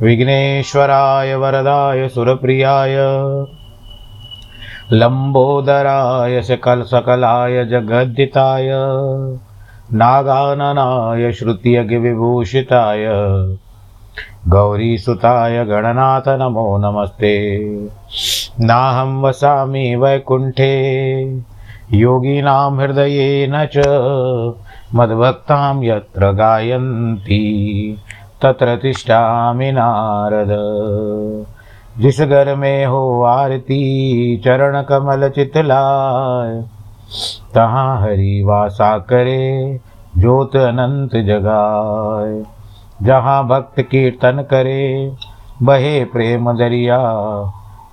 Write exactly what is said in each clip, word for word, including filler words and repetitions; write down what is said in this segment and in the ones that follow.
विघ्नेश्वराय वरदाय सुरप्रियाय लंबोदराय सकल सकलाय जगद्दिताय नागाननाय श्रुतियज्ञ विभूषिताय गौरीसुताय गणनाथ नमो नमस्ते। नाहं वसामि वैकुंठे योगिनां हृदयेन च मद्भक्तां यत्र गायन्ति तत्र तिष्ठामि नारद। जिस घर में हो आरती चरण कमल चितलाय तहाँ हरि वासा करे ज्योत अनंत जगाए। जहाँ भक्त कीर्तन करे बहे प्रेम दरिया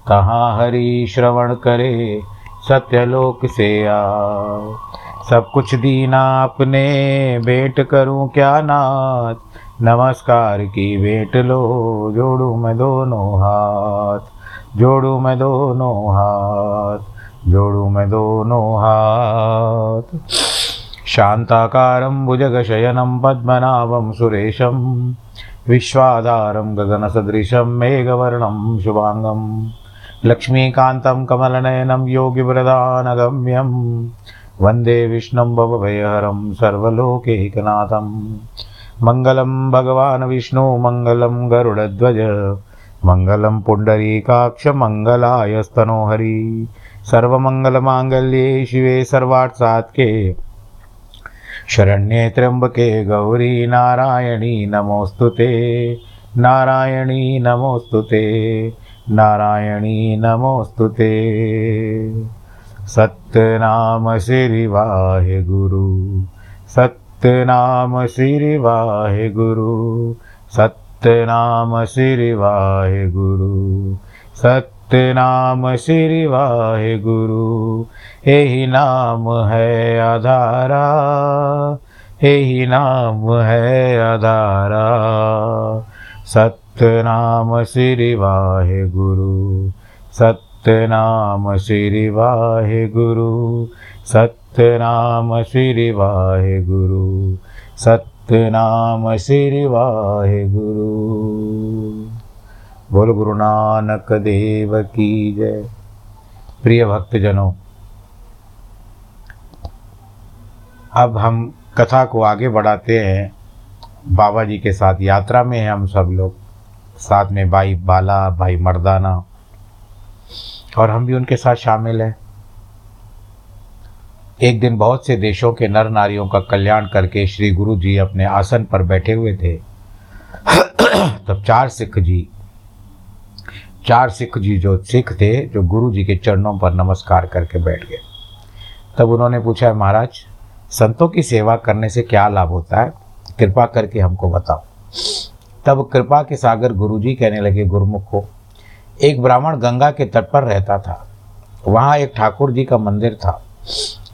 तहाँ हरि श्रवण करे सत्यलोक से आए। सब कुछ दीना अपने भेंट करूं क्या नाथ, नमस्कार की भेंट लो जोड़ू मैं दोनों हाथ, जोड़ू मैं दोनों हाथ, जोड़ू मैं दोनों हाथ। शांताकारं भुजगशयनं पद्मनाभं सुरेशं विश्वाधारं गगनसदृशं मेघवर्णं शुभांगं लक्ष्मीकान्तं कमलनयनं योगिवरदानगम्यं वंदे विष्णुं भवभयहरं सर्वलोकैकनाथं। मंगलम भगवान विष्णु मंगलम गरुड़ध्वज मंगलम पुंडरीकाक्ष मंगलायस्तनोहरि। सर्वमंगलमांगल्ये शिवे सर्वार्थसाधके शरण्ये त्र्यंबके गौरी नारायणी नमोस्तुते, नारायणी नमोस्तुते, नारायणी नमोस्तुते। सतनाम श्री वाहेगुरु, सत सतनाम श्री वाहेगुरु, सतनाम श्री वाहेगुरु, सतनाम श्री वाहेगुरु। यही नाम है आधारा, यही नाम है आधारा। सतनाम श्री वाहेगुरु, सतनाम श्री वाहेगुरु, सत सतनाम श्री वाहेगुरु, सतनाम श्री वाहेगुरु। बोलो गुरु नानक देव की जय। प्रिय भक्तजनों, अब हम कथा को आगे बढ़ाते हैं। बाबा जी के साथ यात्रा में हैं हम सब लोग, साथ में भाई बाला, भाई मर्दाना और हम भी उनके साथ शामिल हैं। एक दिन बहुत से देशों के नर नारियों का कल्याण करके श्री गुरु जी अपने आसन पर बैठे हुए थे। तब चार सिख जी चार सिख जी जो सिख थे जो गुरु जी के चरणों पर नमस्कार करके बैठ गए। तब उन्होंने पूछा, महाराज संतों की सेवा करने से क्या लाभ होता है, कृपा करके हमको बताओ। तब कृपा के सागर गुरु जी कहने लगे गुरुमुख को, एक ब्राह्मण गंगा के तट पर रहता था। वहाँ एक ठाकुर जी का मंदिर था,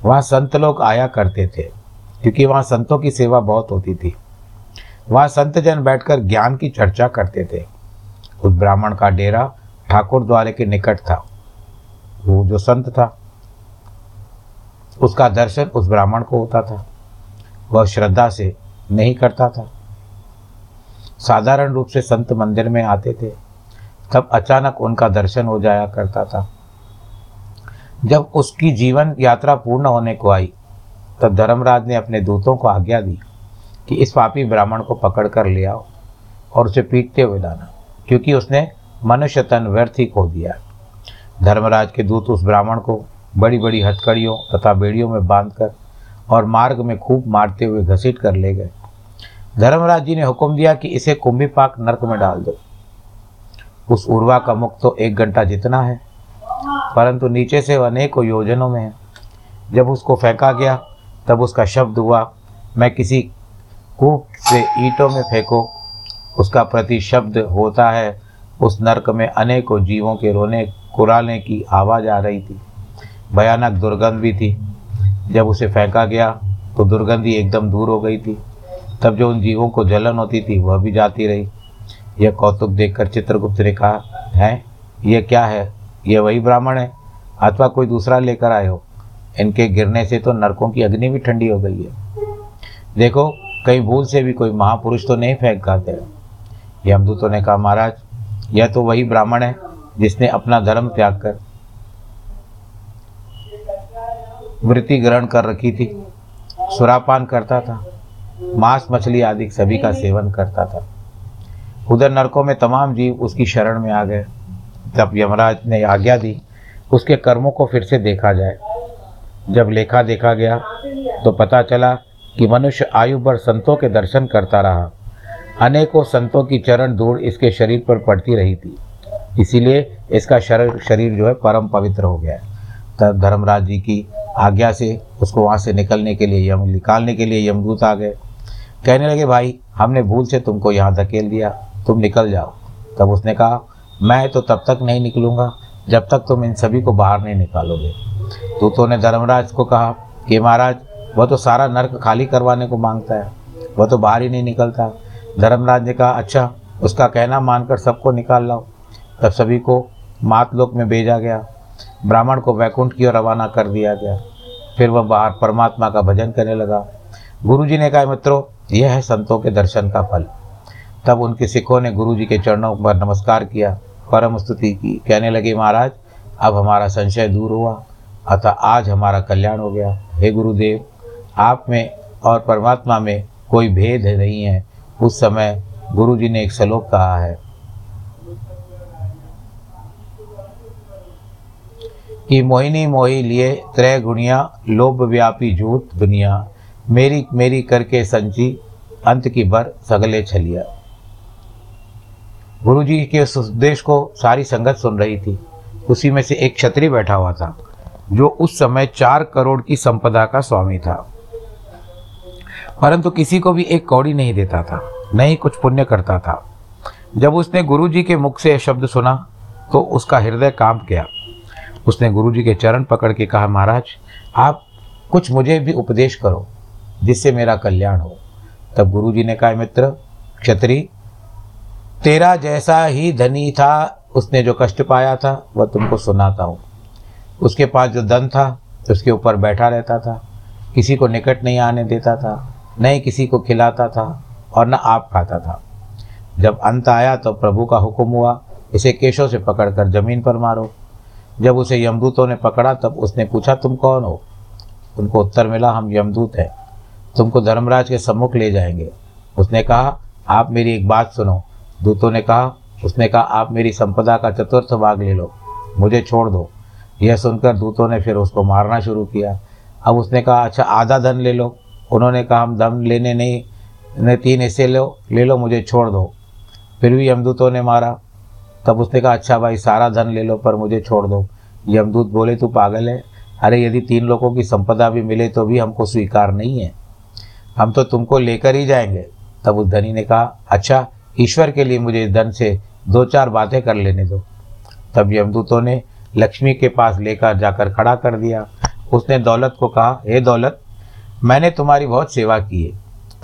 वहाँ संत लोग आया करते थे क्योंकि वहाँ संतों की सेवा बहुत होती थी। वहाँ संत जन बैठकर ज्ञान की चर्चा करते थे। उस ब्राह्मण का डेरा ठाकुर द्वारे के निकट था। वो जो संत था उसका दर्शन उस ब्राह्मण को होता था। वह श्रद्धा से नहीं करता था। साधारण रूप से संत मंदिर में आते थे, तब अचानक उनका दर्शन हो जाया करता था। जब उसकी जीवन यात्रा पूर्ण होने को आई तब धर्मराज ने अपने दूतों को आज्ञा दी कि इस पापी ब्राह्मण को पकड़ कर ले आओ और उसे पीटते हुए लाना, क्योंकि उसने मनुष्य तन व्यर्थ ही खो दिया। धर्मराज के दूत उस ब्राह्मण को बड़ी बड़ी हथकड़ियों तथा बेड़ियों में बांधकर और मार्ग में खूब मारते हुए घसीट कर ले गए। धर्मराज जी ने हुक्म दिया कि इसे कुंभीपाक नरक में डाल दो। उस उर्वा का मुख तो एक घंटा जितना है, परंतु नीचे से अनेकों योजनों में है। जब उसको फेंका गया तब उसका शब्द हुआ, मैं किसी कूप से ईंटों में फेंको। उसका प्रति शब्द होता है उस नरक में अनेकों जीवों के रोने कुराने की आवाज़ आ रही थी। भयानक दुर्गंध भी थी। जब उसे फेंका गया तो दुर्गंध ही एकदम दूर हो गई थी। तब जो उन जीवों को जलन होती थी वह भी जाती रही। यह कौतुक देखकर चित्रगुप्त ने कहा, है यह क्या है? यह वही ब्राह्मण है अथवा कोई दूसरा लेकर आए हो? इनके गिरने से तो नरकों की अग्नि भी ठंडी हो गई है। देखो कहीं भूल से भी कोई महापुरुष तो नहीं फेंक खाते। यमदूतों ने कहा, महाराज यह तो वही ब्राह्मण है जिसने अपना धर्म त्याग कर वृत्ति ग्रहण कर रखी थी। सुरापान करता था, मांस मछली आदि सभी का सेवन करता था। उधर नरकों में तमाम जीव उसकी शरण में आ गए। तब यमराज ने आज्ञा दी उसके कर्मों को फिर से देखा जाए। जब लेखा देखा गया तो पता चला कि मनुष्य आयु भर संतों के दर्शन करता रहा। अनेकों संतों की चरण धूल इसके शरीर पर पड़ती रही थी, इसीलिए इसका शरीर शरीर जो है परम पवित्र हो गया। तब धर्मराज जी की आज्ञा से उसको वहाँ से निकलने के लिए यम निकालने के लिए यमदूत आ गए। कहने लगे, भाई हमने भूल से तुमको यहाँ धकेल दिया, तुम निकल जाओ। तब उसने कहा, मैं तो तब तक नहीं निकलूँगा जब तक तुम इन सभी को बाहर नहीं निकालोगे। दूतों ने धर्मराज को कहा कि महाराज वह तो सारा नर्क खाली करवाने को मांगता है, वह तो बाहर ही नहीं निकलता। धर्मराज ने कहा, अच्छा उसका कहना मानकर सबको निकाल लाओ। तब सभी को मातलोक में भेजा गया। ब्राह्मण को वैकुंठ की ओर रवाना कर दिया गया। फिर वह बाहर परमात्मा का भजन करने लगा। गुरुजी ने कहा, मित्रों यह है संतों के दर्शन का फल। तब उनके सिखों ने गुरुजी के चरणों पर नमस्कार किया, परम स्तुति की। कहने लगे, महाराज अब हमारा संशय दूर हुआ, अतः आज हमारा कल्याण हो गया। हे गुरुदेव, आप में और परमात्मा में कोई भेद नहीं है। उस समय गुरुजी ने एक श्लोक कहा है कि मोहिनी मोहि लिए त्रय गुणिया, लोभ व्यापी झूठ दुनिया, मेरी मेरी करके संची, अंत की भर सगले छलिया। गुरुजी के उस उपदेश को सारी संगत सुन रही थी। उसी में से एक क्षत्रिय बैठा हुआ था जो उस समय चार करोड़ की संपदा का स्वामी था, परंतु किसी को भी एक कौड़ी नहीं देता था, नहीं कुछ पुण्य करता था। जब उसने गुरुजी के मुख से शब्द सुना तो उसका हृदय कांप गया। उसने गुरुजी के चरण पकड़ के कहा, महाराज आप कुछ मुझे भी उपदेश करो जिससे मेरा कल्याण हो। तब गुरुजी ने कहा, मित्र क्षत्रिय, तेरा जैसा ही धनी था, उसने जो कष्ट पाया था वह तुमको सुनाता हूँ। उसके पास जो धन था उसके ऊपर बैठा रहता था, किसी को निकट नहीं आने देता था, न ही किसी को खिलाता था और न आप खाता था। जब अंत आया तो प्रभु का हुक्म हुआ, इसे केशों से पकड़कर जमीन पर मारो। जब उसे यमदूतों ने पकड़ा तब उसने पूछा, तुम कौन हो? उनको उत्तर मिला, हम यमदूत हैं, तुमको धर्मराज के सम्मुख ले जाएंगे। उसने कहा, आप मेरी एक बात सुनो। दूतों ने कहा, उसने कहा, आप मेरी संपदा का चतुर्थ भाग ले लो, मुझे छोड़ दो। यह सुनकर दूतों ने फिर उसको मारना शुरू किया। अब उसने कहा, अच्छा आधा धन ले लो। उन्होंने कहा, हम धन लेने नहीं ने तीन हिस्से लो ले लो, मुझे छोड़ दो। फिर भी यमदूतों ने मारा। तब उसने कहा, अच्छा भाई सारा धन ले लो पर मुझे छोड़ दो। यमदूत बोले, तू पागल है? अरे यदि तीन लोगों की संपदा भी मिले तो भी हमको स्वीकार नहीं है, हम तो तुमको लेकर ही जाएंगे। तब उस धनी ने कहा, अच्छा ईश्वर के लिए मुझे धन से दो चार बातें कर लेने दो। तब यमदूतों ने लक्ष्मी के पास लेकर जाकर खड़ा कर दिया। उसने दौलत को कहा, हे दौलत, मैंने तुम्हारी बहुत सेवा की है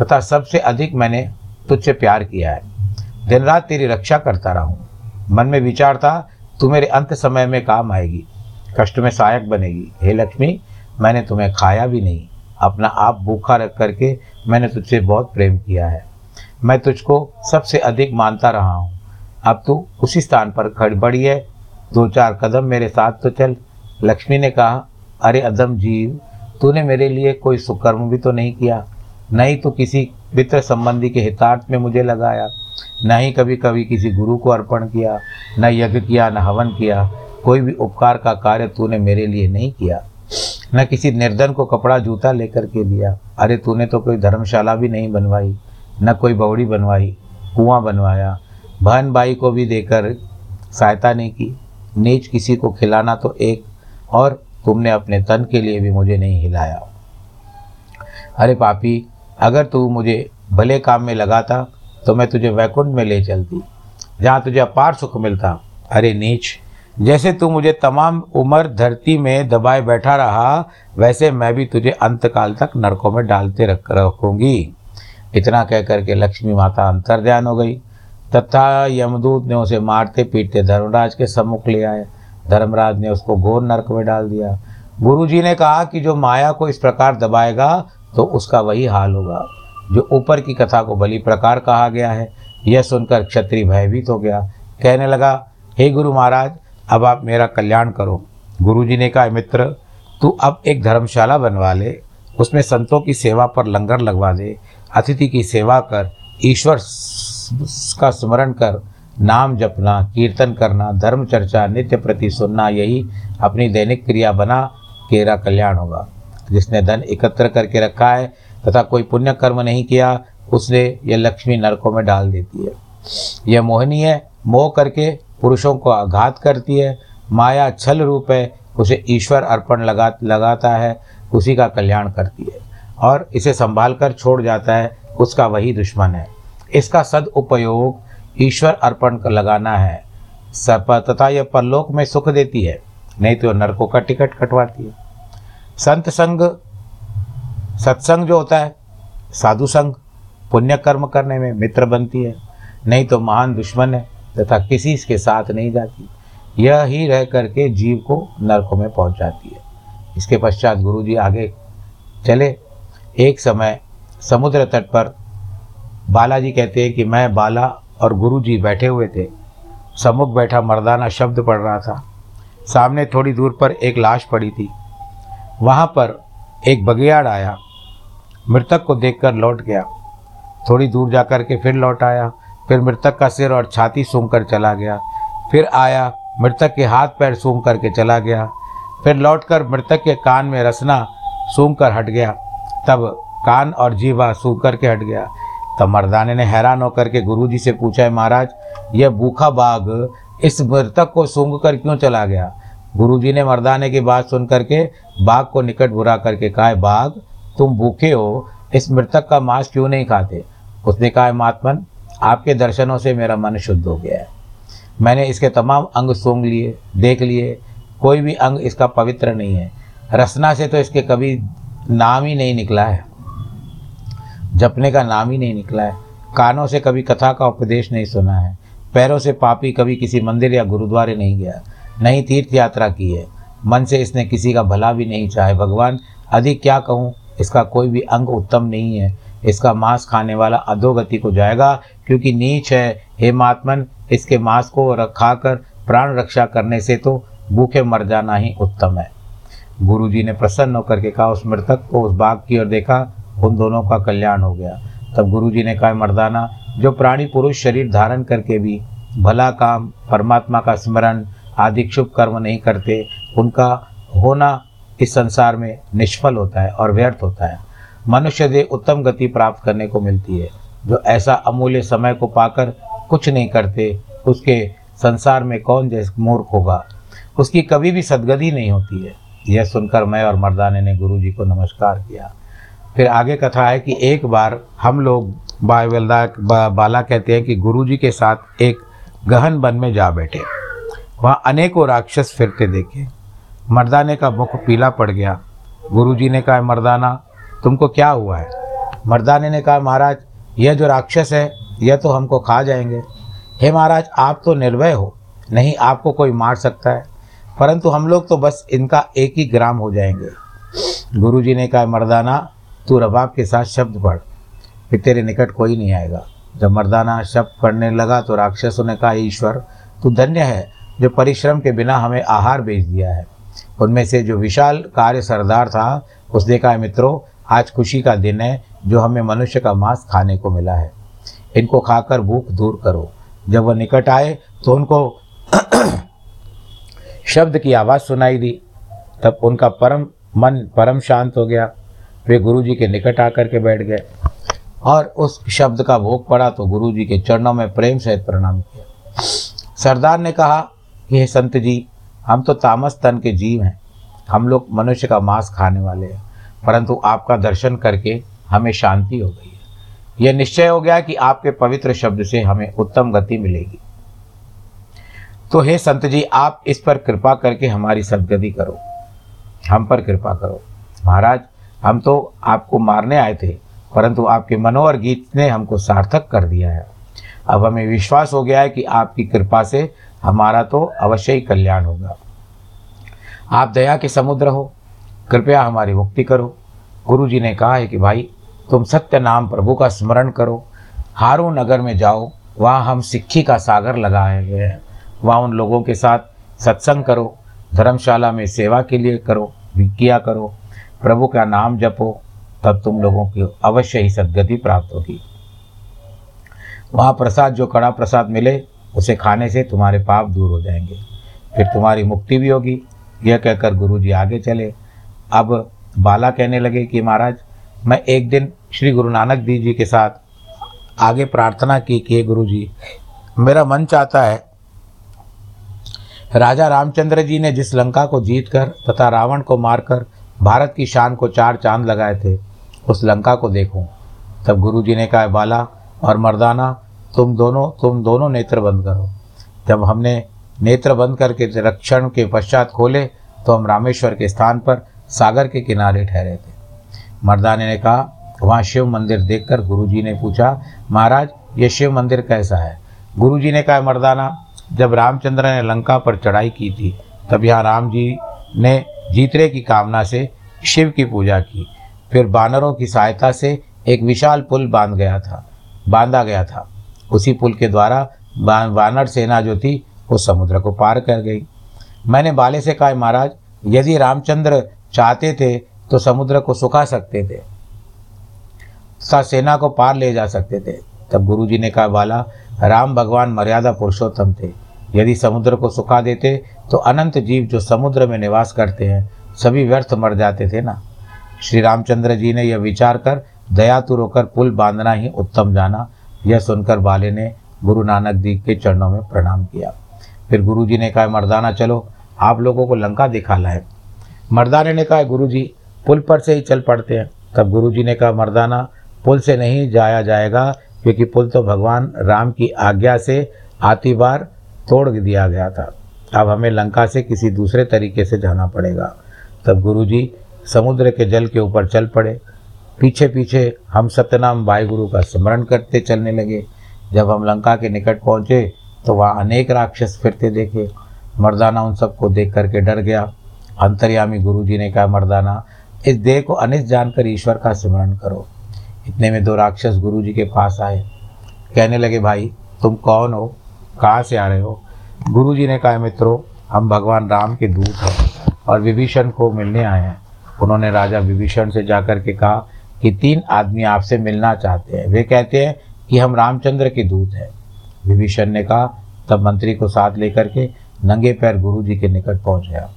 तथा सबसे अधिक मैंने तुझसे प्यार किया है। दिन रात तेरी रक्षा करता रहा हूँ। मन में विचार था तू मेरे अंत समय में काम आएगी, कष्ट में सहायक बनेगी। हे लक्ष्मी, मैंने तुम्हें खाया भी नहीं, अपना आप भूखा रख करके मैंने तुझसे बहुत प्रेम किया है। मैं तुझको सबसे अधिक मानता रहा हूँ। अब तू उसी स्थान पर खड़ी पड़ी है, दो चार कदम मेरे साथ तो चल। लक्ष्मी ने कहा, अरे अधम जीव, तूने मेरे लिए कोई सुकर्म भी तो नहीं किया, नहीं तो किसी पितृ संबंधी के हितार्थ में मुझे लगाया, न ही कभी कभी किसी गुरु को अर्पण किया, न यज्ञ किया, न हवन किया। कोई भी उपकार का कार्य तूने मेरे लिए नहीं किया, न किसी निर्धन को कपड़ा जूता लेकर के दिया। अरे तूने तो कोई धर्मशाला भी नहीं बनवाई, न कोई बौड़ी बनवाई, कुआं बनवाया, बहन भाई को भी देकर सहायता नहीं की। नीच किसी को खिलाना तो एक, और तुमने अपने तन के लिए भी मुझे नहीं हिलाया। अरे पापी, अगर तू मुझे भले काम में लगाता तो मैं तुझे वैकुंठ में ले चलती, जहाँ तुझे अपार सुख मिलता। अरे नीच, जैसे तू मुझे तमाम उम्र धरती में दबाए बैठा रहा, वैसे मैं भी तुझे अंतकाल तक नरकों में डालते रख रखूँगी। इतना कह करके लक्ष्मी माता अंतर्ध्यान हो गई। तथा यमदूत ने उसे मारते पीटते धर्मराज के सम्मुख ले आए। धर्मराज ने उसको घोर नरक में डाल दिया। गुरुजी ने कहा कि जो माया को इस प्रकार दबाएगा तो उसका वही हाल होगा। जो ऊपर की कथा को भली प्रकार कहा गया है। यह सुनकर क्षत्रिय भयभीत हो गया, कहने लगा, हे गुरु महाराज, अब आप मेरा कल्याण करो। गुरुजी ने कहा, मित्र, तू अब एक धर्मशाला बनवा ले, उसमें संतों की सेवा पर लंगर लगवा दे, अतिथि की सेवा कर, ईश्वर का स्मरण कर, नाम जपना, कीर्तन करना, धर्म चर्चा नित्य प्रति सुनना, यही अपनी दैनिक क्रिया बना, तेरा कल्याण होगा। जिसने धन एकत्र करके रखा है तथा कोई पुण्य कर्म नहीं किया, उसने यह लक्ष्मी नरकों में डाल देती है। यह मोहिनी है, मोह करके पुरुषों को आघात करती है। माया छल रूप है, उसे ईश्वर अर्पण लगा लगाता है, उसी का कल्याण करती है और इसे संभाल कर छोड़ जाता है, उसका वही दुश्मन है। इसका सदुपयोग ईश्वर अर्पण कर लगाना है। सप तथा यह परलोक में सुख देती है, नहीं तो नरकों का टिकट कटवाती है। संत संग, सत्संग जो होता है, साधु संग, पुण्य कर्म करने में मित्र बनती है, नहीं तो महान दुश्मन है तथा किसी के साथ नहीं जाती। यह ही रह करके जीव को नरकों में पहुंच जाती है। इसके पश्चात गुरुजी आगे चले। एक समय समुद्र तट पर बालाजी कहते हैं कि मैं, बाला और गुरुजी बैठे हुए थे। सम्मुख बैठा मर्दाना शब्द पढ़ रहा था। सामने थोड़ी दूर पर एक लाश पड़ी थी। वहाँ पर एक बगियाड़ आया, मृतक को देखकर लौट गया, थोड़ी दूर जाकर के फिर लौट आया, फिर मृतक का सिर और छाती सूंघ कर चला गया, फिर आया, मृतक के हाथ पैर सूंघ करके चला गया, फिर लौटकर मृतक के कान में रसना सूंघ कर हट गया, तब कान और जीवा सूंघ करके हट गया। तब मर्दाने ने हैरान होकर के गुरुजी से पूछा, महाराज, यह भूखा बाघ इस मृतक को सूंघ कर क्यों चला गया? गुरुजी ने मर्दाने की बात सुन करके बाघ को निकट बुला करके कहा, बाघ, तुम भूखे हो, इस मृतक का मांस क्यों नहीं खाते? उसने कहा, महात्मन, आपके दर्शनों से मेरा मन शुद्ध हो गया है। मैंने इसके तमाम अंग सूंघ लिए, देख लिए, कोई भी अंग इसका पवित्र नहीं है। रसना से तो इसके कभी नाम ही नहीं निकला है, जपने का नाम ही नहीं निकला है। कानों से कभी कथा का उपदेश नहीं सुना है। पैरों से पापी कभी किसी मंदिर या गुरुद्वारे नहीं गया, नहीं तीर्थ यात्रा की है। मन से इसने किसी का भला भी नहीं चाहे। भगवान, अधिक क्या कहूँ, इसका कोई भी अंग उत्तम नहीं है। इसका मांस खाने वाला अधोगति को जाएगा, क्योंकि नीच है। हे महात्मन, इसके मांस को रखा कर प्राण रक्षा करने से तो भूखे मर जाना ही उत्तम है। गुरुजी ने प्रसन्न होकर के कहा, उस मृतक को, उस बाघ की ओर देखा, उन दोनों का कल्याण हो गया। तब गुरुजी ने कहा, मर्दाना, जो प्राणी पुरुष शरीर धारण करके भी भला काम, परमात्मा का स्मरण आदि शुभ कर्म नहीं करते, उनका होना इस संसार में निष्फल होता है और व्यर्थ होता है। मनुष्य देह उत्तम गति प्राप्त करने को मिलती है। जो ऐसा अमूल्य समय को पाकर कुछ नहीं करते, उसके संसार में कौन जैसा मूर्ख होगा? उसकी कभी भी सद्गति नहीं होती है। यह सुनकर मैं और मर्दाने ने गुरुजी को नमस्कार किया। फिर आगे कथा है कि एक बार हम लोग, बायवल्दा बाला कहते हैं कि गुरुजी के साथ एक गहन वन में जा बैठे। वहाँ अनेकों राक्षस फिरते देखे। मर्दाने का मुख पीला पड़ गया। गुरुजी ने कहा, मर्दाना, तुमको क्या हुआ है? मर्दाने ने कहा, महाराज, यह जो राक्षस है, यह तो हमको खा जाएंगे। हे महाराज, आप तो निर्भय हो, नहीं आपको कोई मार सकता है, परंतु हम लोग तो बस इनका एक ही ग्राम हो जाएंगे। गुरुजी ने कहा, मर्दाना, तू रबाब के साथ शब्द पढ़, फिर तेरे निकट कोई नहीं आएगा। जब मर्दाना शब्द पढ़ने लगा तो राक्षसों ने कहा, ईश्वर, तू धन्य है जो परिश्रम के बिना हमें आहार भेज दिया है। उनमें से जो विशाल कार्य सरदार था, उसने कहा, मित्रों, आज खुशी का दिन है जो हमें मनुष्य का मांस खाने को मिला है। इनको खाकर भूख दूर करो। जब वह निकट आए तो उनको शब्द की आवाज़ सुनाई दी। तब उनका परम मन परम शांत हो गया। वे गुरुजी के निकट आकर के बैठ गए और उस शब्द का भोग पड़ा तो गुरुजी के चरणों में प्रेम सहित प्रणाम किया। सरदार ने कहा कि हे संत जी, हम तो तामस तन के जीव हैं, हम लोग मनुष्य का मांस खाने वाले हैं, परंतु आपका दर्शन करके हमें शांति हो गई है। यह निश्चय हो गया कि आपके पवित्र शब्द से हमें उत्तम गति मिलेगी। तो हे संत जी, आप इस पर कृपा करके हमारी सदगति करो, हम पर कृपा करो। महाराज, हम तो आपको मारने आए थे, परंतु आपके मनोहर गीत ने हमको सार्थक कर दिया है। अब हमें विश्वास हो गया है कि आपकी कृपा से हमारा तो अवश्य ही कल्याण होगा। आप दया के समुद्र हो, कृपया हमारी मुक्ति करो। गुरु जी ने कहा है कि भाई, तुम सत्य नाम प्रभु का स्मरण करो, हारू नगर में जाओ, वहाँ हम सिक्खी का सागर लगाए हुए हैं, वहाँ उन लोगों के साथ सत्संग करो, धर्मशाला में सेवा के लिए करो किया करो, प्रभु का नाम जपो, तब तुम लोगों की अवश्य ही सद्गति प्राप्त होगी। वहाँ प्रसाद, जो कड़ा प्रसाद मिले, उसे खाने से तुम्हारे पाप दूर हो जाएंगे, फिर तुम्हारी मुक्ति भी होगी। यह कहकर गुरु जी आगे चले। अब बाला कहने लगे कि महाराज, मैं एक दिन श्री गुरु नानक देव जी के साथ आगे प्रार्थना की कि हे गुरु जी, मेरा मन चाहता है, राजा रामचंद्र जी ने जिस लंका को जीतकर तथा रावण को मारकर भारत की शान को चार चांद लगाए थे, उस लंका को देखूं। तब गुरु जी ने कहा, बाला और मर्दाना, तुम दोनों तुम दोनों नेत्र बंद करो। जब हमने नेत्र बंद करके रक्षण के पश्चात खोले, तो हम रामेश्वर के स्थान पर सागर के किनारे ठहरे थे। मर्दाने ने कहा, वहाँ शिव मंदिर देखकर गुरुजी ने पूछा, महाराज, ये शिव मंदिर कैसा है? गुरुजी ने कहा, मर्दाना, जब रामचंद्र ने लंका पर चढ़ाई की थी, तब यहाँ राम जी ने जीतने की कामना से शिव की पूजा की, फिर बानरों की सहायता से एक विशाल पुल बांध गया था बांधा गया था। उसी पुल के द्वारा वानर सेना जो थी, वो समुद्र को पार कर गई। मैंने बाले से कहा, महाराज, यदि रामचंद्र चाहते थे तो समुद्र को सुखा सकते थे, सेना को पार ले जा सकते थे। तब गुरुजी ने कहा, बाला, राम भगवान मर्यादा पुरुषोत्तम थे, यदि समुद्र को सुखा देते तो अनंत जीव जो समुद्र में निवास करते हैं, सभी व्यर्थ मर जाते थे ना। श्री रामचंद्र जी ने यह विचार कर दयातुर होकर पुल बांधना ही उत्तम जाना। यह सुनकर बाले ने गुरु नानक देव के चरणों में प्रणाम किया। फिर गुरुजी ने कहा, मर्दाना, चलो आप लोगों को लंका दिखा लाए। मर्दाने ने कहा, गुरुजी, पुल पर से ही चल पड़ते हैं। तब गुरुजी ने कहा, मर्दाना, पुल से नहीं जाया जाएगा, क्योंकि पुल तो भगवान राम की आज्ञा से आती बार तोड़ दिया गया था। अब हमें लंका से किसी दूसरे तरीके से जाना पड़ेगा। तब गुरुजी समुद्र के जल के ऊपर चल पड़े। पीछे पीछे हम सतनाम वाहिगुरु का स्मरण करते चलने लगे। जब हम लंका के निकट पहुँचे तो वहाँ अनेक राक्षस फिरते देखे। मर्दाना उन सबको देख करके डर गया। अंतर्यामी गुरुजी ने कहा, मर्दाना, इस देह को अनिष्ट जानकर ईश्वर का स्मरण करो। इतने में दो राक्षस गुरुजी के पास आए, कहने लगे, भाई, तुम कौन हो, कहाँ से आ रहे हो? गुरुजी ने कहा, मित्रों, हम भगवान राम के दूत हैं और विभीषण को मिलने आए हैं। उन्होंने राजा विभीषण से जाकर के कहा कि तीन आदमी आपसे मिलना चाहते हैं, वे कहते हैं कि हम रामचंद्र के दूत हैं। विभीषण ने कहा। तब मंत्री को साथ लेकर के नंगे पैर गुरुजी के निकट पहुँच गया।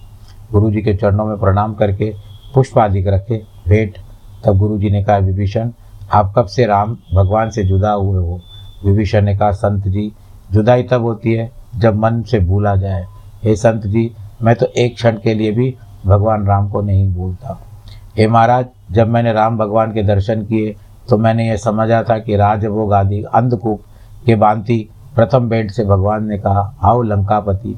गुरुजी के चरणों में प्रणाम करके पुष्प आदि रखे भेंट। तब गुरुजी ने कहा, विभीषण, आप कब से राम भगवान से जुदा हुए हो? विभीषण ने कहा, संत जी, जुदाई तब होती है जब मन से भूला जाए। हे संत जी, मैं तो एक क्षण के लिए भी भगवान राम को नहीं भूलता। हे महाराज, जब मैंने राम भगवान के दर्शन किए तो मैंने यह समझा था कि राजभोग आदि अंधकूप के भांति प्रथम भेंट से भगवान ने कहा, आओ लंकापति।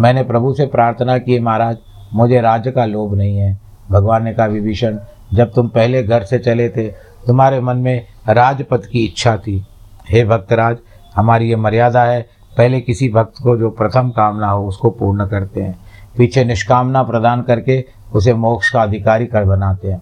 मैंने प्रभु से प्रार्थना की, महाराज, मुझे राज्य का लोभ नहीं है। भगवान ने कहा, विभीषण, जब तुम पहले घर से चले थे, तुम्हारे मन में राजपद की इच्छा थी। हे भक्तराज, हमारी ये मर्यादा है, पहले किसी भक्त को जो प्रथम कामना हो उसको पूर्ण करते हैं, पीछे निष्कामना प्रदान करके उसे मोक्ष का अधिकारी कर बनाते हैं।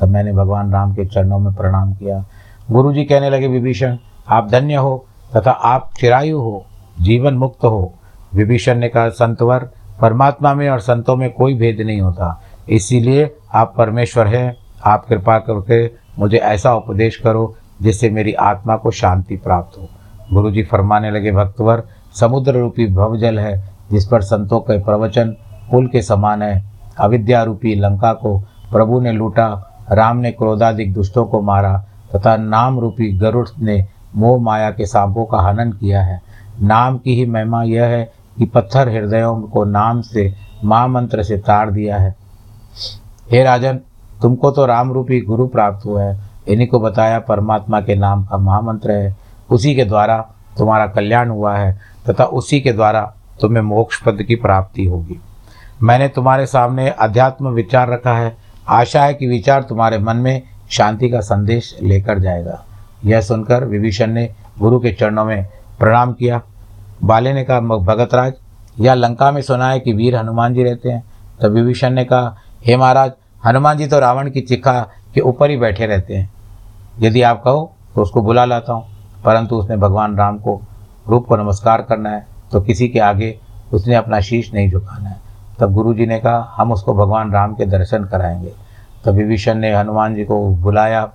तब मैंने भगवान राम के चरणों में प्रणाम किया। गुरुजी कहने लगे, विभीषण, आप धन्य हो तथा आप चिरायु हो, जीवन मुक्त हो। विभीषण ने कहा, संतवर, परमात्मा में और संतों में कोई भेद नहीं होता, इसीलिए आप परमेश्वर हैं। आप कृपा करके मुझे ऐसा उपदेश करो जिससे मेरी आत्मा को शांति प्राप्त हो। गुरुजी फरमाने लगे, भक्तवर, समुद्र रूपी भवजल है जिस पर संतों के प्रवचन पुल के समान है। अविद्या रूपी लंका को प्रभु ने लूटा, राम ने क्रोधादिक दुष्टों को मारा तथा नाम रूपी गरुड़ ने मोह माया के सांपों का हनन किया है। नाम की ही महिमा यह है कि पत्थर हृदयों को नाम से, महामंत्र से ताड़ दिया है। हे राजन, तुमको तो राम रूपी गुरु प्राप्त हुआ है, इन्हीं को बताया परमात्मा के नाम का महामंत्र है, उसी के द्वारा तुम्हारा कल्याण हुआ है तथा उसी के द्वारा तुम्हें मोक्ष पद की प्राप्ति होगी। मैंने तुम्हारे सामने अध्यात्म विचार रखा है, आशा है कि विचार तुम्हारे मन में शांति का संदेश लेकर जाएगा। यह सुनकर विभीषण ने गुरु के चरणों में प्रणाम किया। बाले ने कहा, भगतराज, यह लंका में सुना है कि वीर हनुमान जी रहते हैं। तब विभीषण ने कहा, हे महाराज, हनुमान जी तो रावण की चिखा के ऊपर ही बैठे रहते हैं। यदि आप कहो तो उसको बुला लाता हूँ, परंतु उसने भगवान राम को रूप को नमस्कार करना है तो किसी के आगे उसने अपना शीश नहीं झुकाना है। तब गुरु जी ने कहा, हम उसको भगवान राम के दर्शन कराएंगे। तब विभीषण ने हनुमान जी को बुलाया।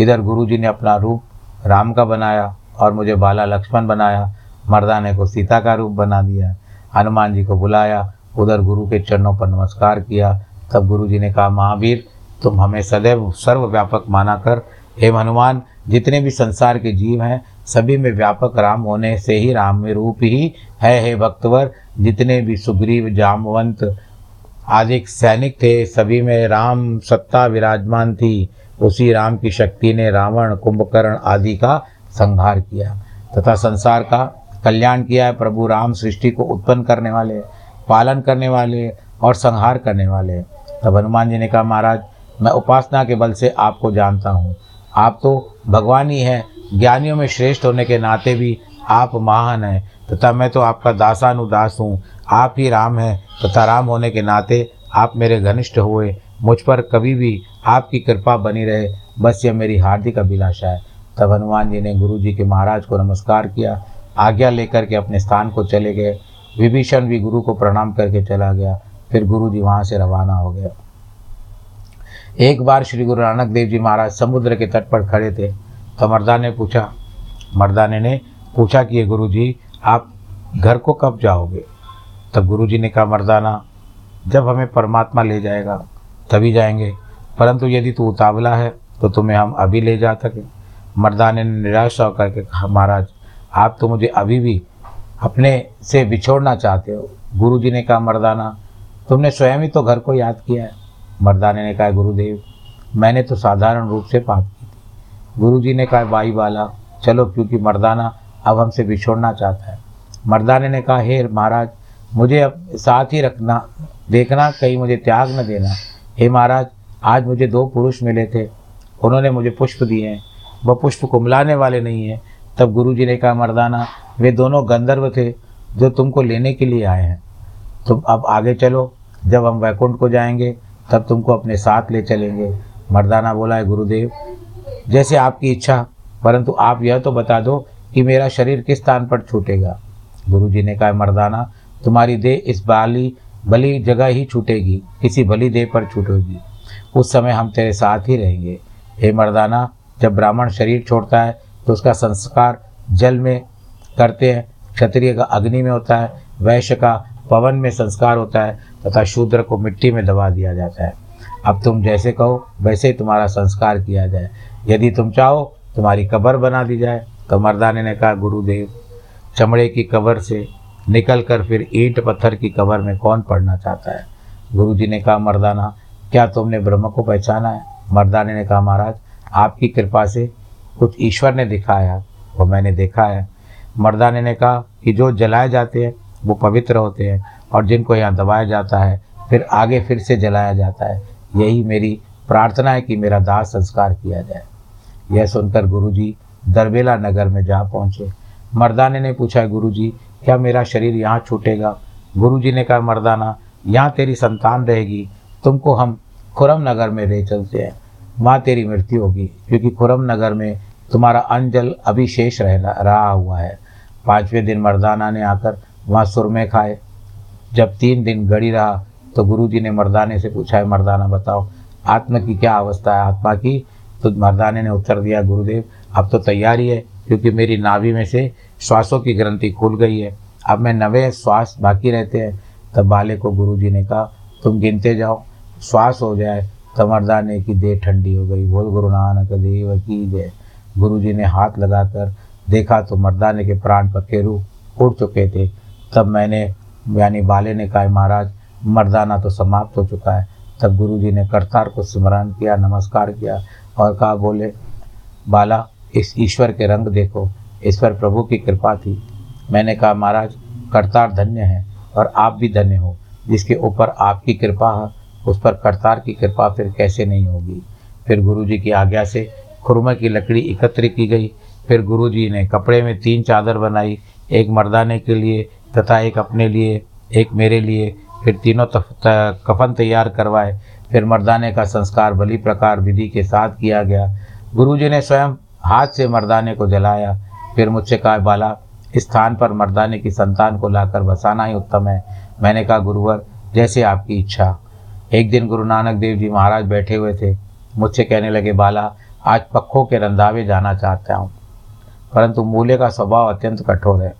इधर गुरु जी ने अपना रूप राम का बनाया और मुझे बाला लक्ष्मण बनाया। मर्दाने को सीता का रूप बना दिया। हनुमान जी को बुलाया, उधर गुरु के चरणों पर नमस्कार किया। तब गुरु जी ने कहा, महावीर, तुम हमें सदैव सर्वव्यापक माना कर। हे हनुमान, जितने भी संसार के जीव हैं सभी में व्यापक राम होने से ही राम में रूप ही है। हे भक्तवर, जितने भी सुग्रीव, जामवंत आदि सैनिक थे सभी में राम सत्ता विराजमान थी। उसी राम की शक्ति ने रावण, कुंभकर्ण आदि का संहार किया तथा संसार का कल्याण किया है। प्रभु राम सृष्टि को उत्पन्न करने वाले, पालन करने वाले और संहार करने वाले। तब हनुमान जी ने कहा, महाराज, मैं उपासना के बल से आपको जानता हूँ। आप तो भगवान ही हैं। ज्ञानियों में श्रेष्ठ होने के नाते भी आप महान हैं तथा मैं तो आपका दासानुदास हूँ। आप ही राम हैं तथा राम होने के नाते आप मेरे घनिष्ठ हुए। मुझ पर कभी भी आपकी कृपा बनी रहे, बस यह मेरी हार्दिक अभिलाषा है। तब हनुमान जी ने गुरु जी के महाराज को नमस्कार किया, आज्ञा लेकर के अपने स्थान को चले गए। विभीषण भी गुरु को प्रणाम करके चला गया। फिर गुरु जी वहाँ से रवाना हो गया। एक बार श्री गुरु नानक देव जी महाराज समुद्र के तट पर खड़े थे तो मर्दाने पूछा मर्दाने ने पूछा कि ये गुरु जी, आप घर को कब जाओगे? तब गुरु जी ने कहा, मर्दाना, जब हमें परमात्मा ले जाएगा तभी जाएंगे, परंतु यदि तू उतावला है तो तुम्हें हम अभी ले जा सकें। मर्दाने ने निराश होकर के कहा, महाराज, आप तो मुझे अभी भी अपने से बिछोड़ना चाहते हो। गुरु जी ने कहा, मर्दाना, तुमने स्वयं ही तो घर को याद किया है। मर्दाने ने कहा, गुरुदेव, मैंने तो साधारण रूप से बात की थी। गुरु जी ने कहा, भाई बाला, चलो, क्योंकि मर्दाना अब हमसे बिछोड़ना चाहता है। मर्दाने ने कहा, हे महाराज, मुझे अब साथ ही रखना, देखना कहीं मुझे त्याग न देना। हे महाराज, आज मुझे दो पुरुष मिले थे, उन्होंने मुझे पुष्प दिए हैं, वह पुष्प कुमलाने वाले नहीं हैं। तब गुरु जी ने कहा, मर्दाना, वे दोनों गंधर्व थे जो तुमको लेने के लिए आए हैं। तुम अब आगे चलो, जब हम वैकुंठ को जाएंगे तब तुमको अपने साथ ले चलेंगे। मर्दाना बोला, है गुरुदेव, जैसे आपकी इच्छा, परंतु आप यह तो बता दो कि मेरा शरीर किस स्थान पर छूटेगा। गुरु जी ने कहा, मर्दाना, तुम्हारी देह इस बाली भली जगह ही छूटेगी, किसी भली देह पर छूटेगी, उस समय हम तेरे साथ ही रहेंगे। हे मर्दाना, जब ब्राह्मण शरीर छोड़ता है तो उसका संस्कार जल में करते हैं, क्षत्रिय का अग्नि में होता है, वैश्य का पवन में संस्कार होता है तथा शूद्र को मिट्टी में दबा दिया जाता है। अब तुम जैसे कहो वैसे ही तुम्हारा संस्कार किया जाए, यदि तुम चाहो तुम्हारी कब्र बना दी जाए। तो मर्दाने ने कहा, गुरुदेव, चमड़े की कब्र से निकलकर फिर ईंट पत्थर की कब्र में कौन पड़ना चाहता है? गुरुजी ने कहा, मर्दाना, क्या तुमने ब्रह्म को पहचाना है? मर्दाने ने कहा, महाराज, आपकी कृपा से कुछ ईश्वर ने दिखाया, वो मैंने देखा है। मर्दाने ने कहा कि जो जलाए जाते हैं वो पवित्र होते हैं और जिनको यहाँ दबाया जाता है फिर आगे फिर से जलाया जाता है। यही मेरी प्रार्थना है कि मेरा दाह संस्कार किया जाए। यह सुनकर गुरुजी दरबेला नगर में जा पहुँचे। मर्दाने ने पूछा, गुरुजी, क्या मेरा शरीर यहाँ छूटेगा? गुरुजी ने कहा, मर्दाना, यहाँ तेरी संतान रहेगी, तुमको हम खुरम नगर में ले चलते हैं, वहाँ तेरी मृत्यु होगी, क्योंकि खुरम नगर में तुम्हारा अंजल अभिशेष रहना रहा हुआ है। पाँचवें दिन मर्दाना ने आकर वहाँ सुरमे खाए। जब तीन दिन गड़ी रहा तो गुरुजी ने मर्दाने से पूछा, है मर्दाना, बताओ आत्मा की क्या अवस्था है, आत्मा की? तो मर्दाने ने उत्तर दिया, गुरुदेव, अब तो तैयारी है, क्योंकि मेरी नाभि में से श्वासों की ग्रंथि खुल गई है, अब मैं नवे श्वास बाकी रहते हैं। तब बाले को गुरुजी ने कहा, तुम गिनते जाओ, श्वास हो जाए। तो मर्दाने की देह ठंडी हो गई। बोल गुरु नानक देव की जय। गुरुजी ने हाथ लगाकर देखा तो मर्दाने के प्राण पखेरु उड़ चुके थे। तब मैंने यानी बाले ने कहा, महाराज, मर्दाना तो समाप्त हो चुका है। तब गुरुजी ने करतार को स्मरण किया, नमस्कार किया और कहा, बोले बाला, इस ईश्वर के रंग देखो, ईश्वर प्रभु की कृपा थी। मैंने कहा, महाराज, करतार धन्य है और आप भी धन्य हो। जिसके ऊपर आपकी कृपा है उस पर करतार की कृपा फिर कैसे नहीं होगी। फिर गुरुजी की आज्ञा से खुरमा की लकड़ी एकत्र की गई। फिर गुरुजी ने कपड़े में तीन चादर बनाई, एक मर्दाने के लिए तथा एक अपने लिए, एक मेरे लिए। फिर तीनों कफन तैयार करवाए। फिर मर्दाने का संस्कार भली प्रकार विधि के साथ किया गया। गुरुजी ने स्वयं हाथ से मर्दाने को जलाया। फिर मुझसे कहा, बाला, इस स्थान पर मर्दाने की संतान को लाकर बसाना ही उत्तम है। मैंने कहा, गुरुवर, जैसे आपकी इच्छा। एक दिन गुरु नानक देव जी महाराज बैठे हुए थे। मुझसे कहने लगे, बाला, आज पक्खों के रंधावे जाना चाहता हूँ, परंतु मूले का स्वभाव अत्यंत कठोर है।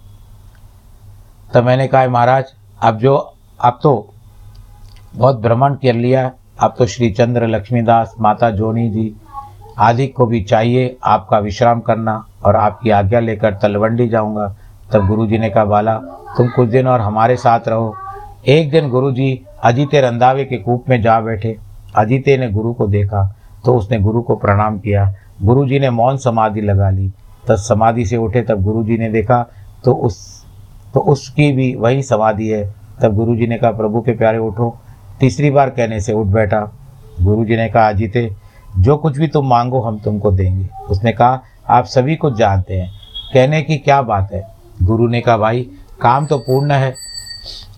तब मैंने कहा, महाराज, अब जो अब तो बहुत भ्रमण कर लिया, अब तो श्री चंद्र, लक्ष्मीदास, माता जोनी जी आदि को भी चाहिए आपका विश्राम करना, और आपकी आज्ञा लेकर तलवंडी जाऊंगा। तब गुरुजी ने कहा, बाला, तुम कुछ दिन और हमारे साथ रहो। एक दिन गुरुजी अजीते रंधावे के कूप में जा बैठे। अजीते ने गुरु को देखा तो उसने गुरु को प्रणाम किया। गुरुजी ने मौन समाधि लगा ली। तब समाधि से उठे। तब गुरुजी ने देखा तो उस तो उसकी भी वही समाधि है। तब गुरुजी ने कहा, प्रभु के प्यारे, उठो। तीसरी बार कहने से उठ बैठा। गुरुजी ने कहा, अजीते, जो कुछ भी तुम मांगो हम तुमको देंगे। उसने कहा, आप सभी कुछ जानते हैं, कहने की क्या बात है। गुरु ने कहा, भाई, काम तो पूर्ण है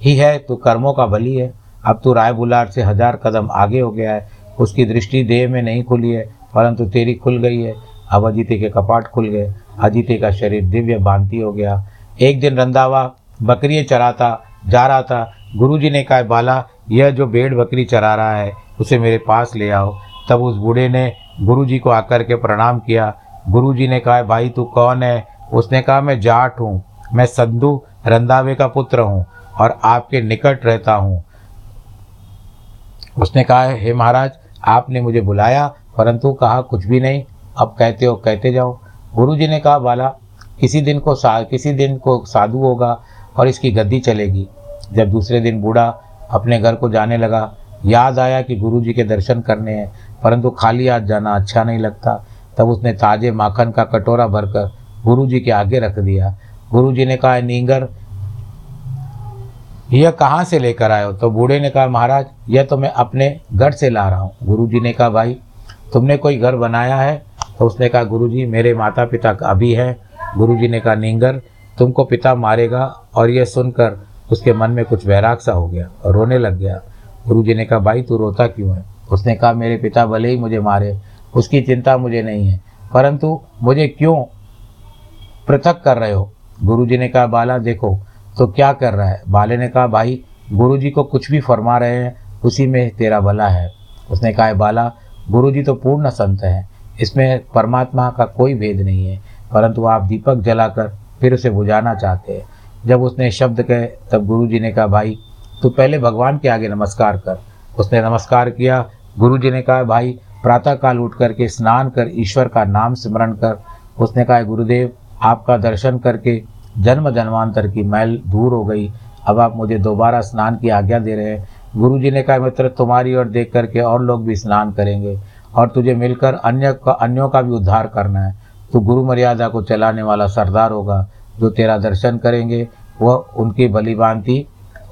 ही है, तो कर्मों का बली है। अब तू राय बुलार से हजार कदम आगे हो गया है। उसकी दृष्टि देह में नहीं खुली है, परंतु तेरी खुल गई है। अब अजीते के कपाट खुल गए। अजीते का शरीर दिव्य भांति हो गया। एक दिन रंधावा बकरियाँ चराता जा रहा था। गुरुजी ने कहा, बाला, यह जो भेड़ बकरी चरा रहा है उसे मेरे पास ले आओ। तब उस बूढ़े ने गुरुजी को आकर के प्रणाम किया। गुरुजी ने कहा, भाई, तू कौन है? उसने कहा, मैं जाट हूँ, मैं संधू रंधावे का पुत्र हूँ और आपके निकट रहता हूँ। उसने कहा, हे महाराज, आपने मुझे बुलाया, परंतु कहा कुछ भी नहीं। अब कहते हो कहते जाओ। गुरुजी ने कहा, बाला, किसी दिन को सा किसी दिन को साधु होगा और इसकी गद्दी चलेगी। जब दूसरे दिन बूढ़ा अपने घर को जाने लगा, याद आया कि गुरुजी के दर्शन करने हैं, परंतु खाली हाथ जाना अच्छा नहीं लगता। तब उसने ताजे माखन का कटोरा भरकर गुरुजी के आगे रख दिया। गुरुजी ने कहा, नींगर, यह कहाँ से लेकर आए हो? तो बूढ़े ने कहा, महाराज, यह तो मैं अपने घर से ला रहा हूँ। गुरुजी ने कहा, भाई, तुमने कोई घर बनाया है? तो उसने कहा, गुरुजी, मेरे माता पिता अभी है। गुरुजी ने कहा, नींगर, तुमको पिता मारेगा। और यह सुनकर उसके मन में कुछ वैराग सा हो गया और रोने लग गया। गुरुजी ने कहा, भाई, तू रोता क्यों है? उसने कहा, मेरे पिता भले ही मुझे मारे, उसकी चिंता मुझे नहीं है, परंतु मुझे क्यों पृथक कर रहे हो? गुरुजी ने कहा, बाला, देखो तो क्या कर रहा है। बाले ने कहा, भाई, गुरुजी को कुछ भी फरमा रहे हैं, उसी में तेरा भला है। उसने कहा, बाला, गुरुजी तो पूर्ण संत हैं, इसमें परमात्मा का कोई भेद नहीं है, परंतु आप दीपक जलाकर फिर उसे बुझाना चाहते हैं। जब उसने शब्द कहे तब गुरुजी ने कहा, भाई, तू पहले भगवान के आगे नमस्कार कर। उसने नमस्कार किया। गुरुजी ने कहा, भाई, प्रातःकाल उठ करके स्नान कर ईश्वर का नाम स्मरण कर। उसने कहा, गुरुदेव, आपका दर्शन करके जन्म जन्मांतर की मैल दूर हो गई, अब आप मुझे दोबारा स्नान की आज्ञा दे रहे हैं। गुरुजी ने कहा, मित्र, तुम्हारी ओर देख करके और लोग भी स्नान करेंगे और तुझे मिलकर अन्य का अन्यों का भी उद्धार करना है। तू गुरु मर्यादा को चलाने वाला सरदार होगा। जो तेरा दर्शन करेंगे वह उनकी भली भांति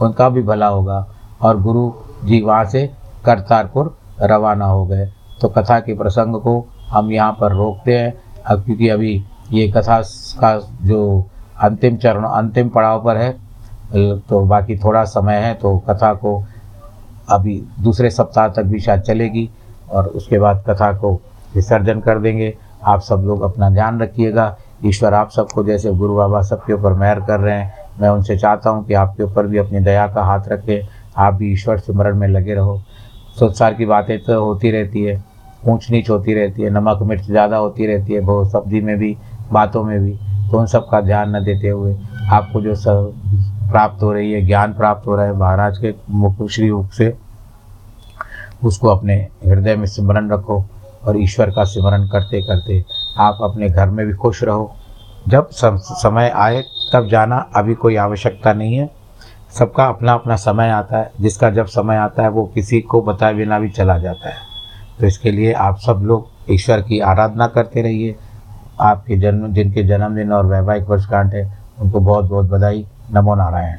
उनका भी भला होगा। और गुरु जी वहाँ से करतारपुर रवाना हो गए। तो कथा के प्रसंग को हम यहाँ पर रोकते हैं, अब क्योंकि अभी ये कथा का जो अंतिम चरण अंतिम पड़ाव पर है, तो बाकी थोड़ा समय है, तो कथा को अभी दूसरे सप्ताह तक भी शायद चलेगी और उसके बाद कथा को विसर्जन कर देंगे। आप सब लोग अपना ध्यान रखिएगा। ईश्वर आप सबको, जैसे गुरु बाबा सबके ऊपर मेहर कर रहे हैं, मैं उनसे चाहता हूं कि आपके ऊपर भी अपनी दया का हाथ रखें। आप भी ईश्वर स्मरण में लगे रहो। संसार की बातें तो होती रहती है, ऊँच नीच होती रहती है, नमक मिर्च ज़्यादा होती रहती है, बहुत सब्जी में भी, बातों में भी। तो उन सब का ध्यान न देते हुए आपको जो सब प्राप्त हो रही है, ज्ञान प्राप्त हो रहा है महाराज के मुख श्री रूप से, उसको अपने हृदय में स्मरण रखो। और ईश्वर का स्मरण करते करते आप अपने घर में भी खुश रहो। जब समय आए तब जाना, अभी कोई आवश्यकता नहीं है। सबका अपना अपना समय आता है, जिसका जब समय आता है वो किसी को बताए बिना भी चला जाता है। तो इसके लिए आप सब लोग ईश्वर की आराधना करते रहिए। आपके जन्म जिनके जन्मदिन और वैवाहिक वर्षगांठ है, उनको बहुत बहुत बधाई। नमो नारायण।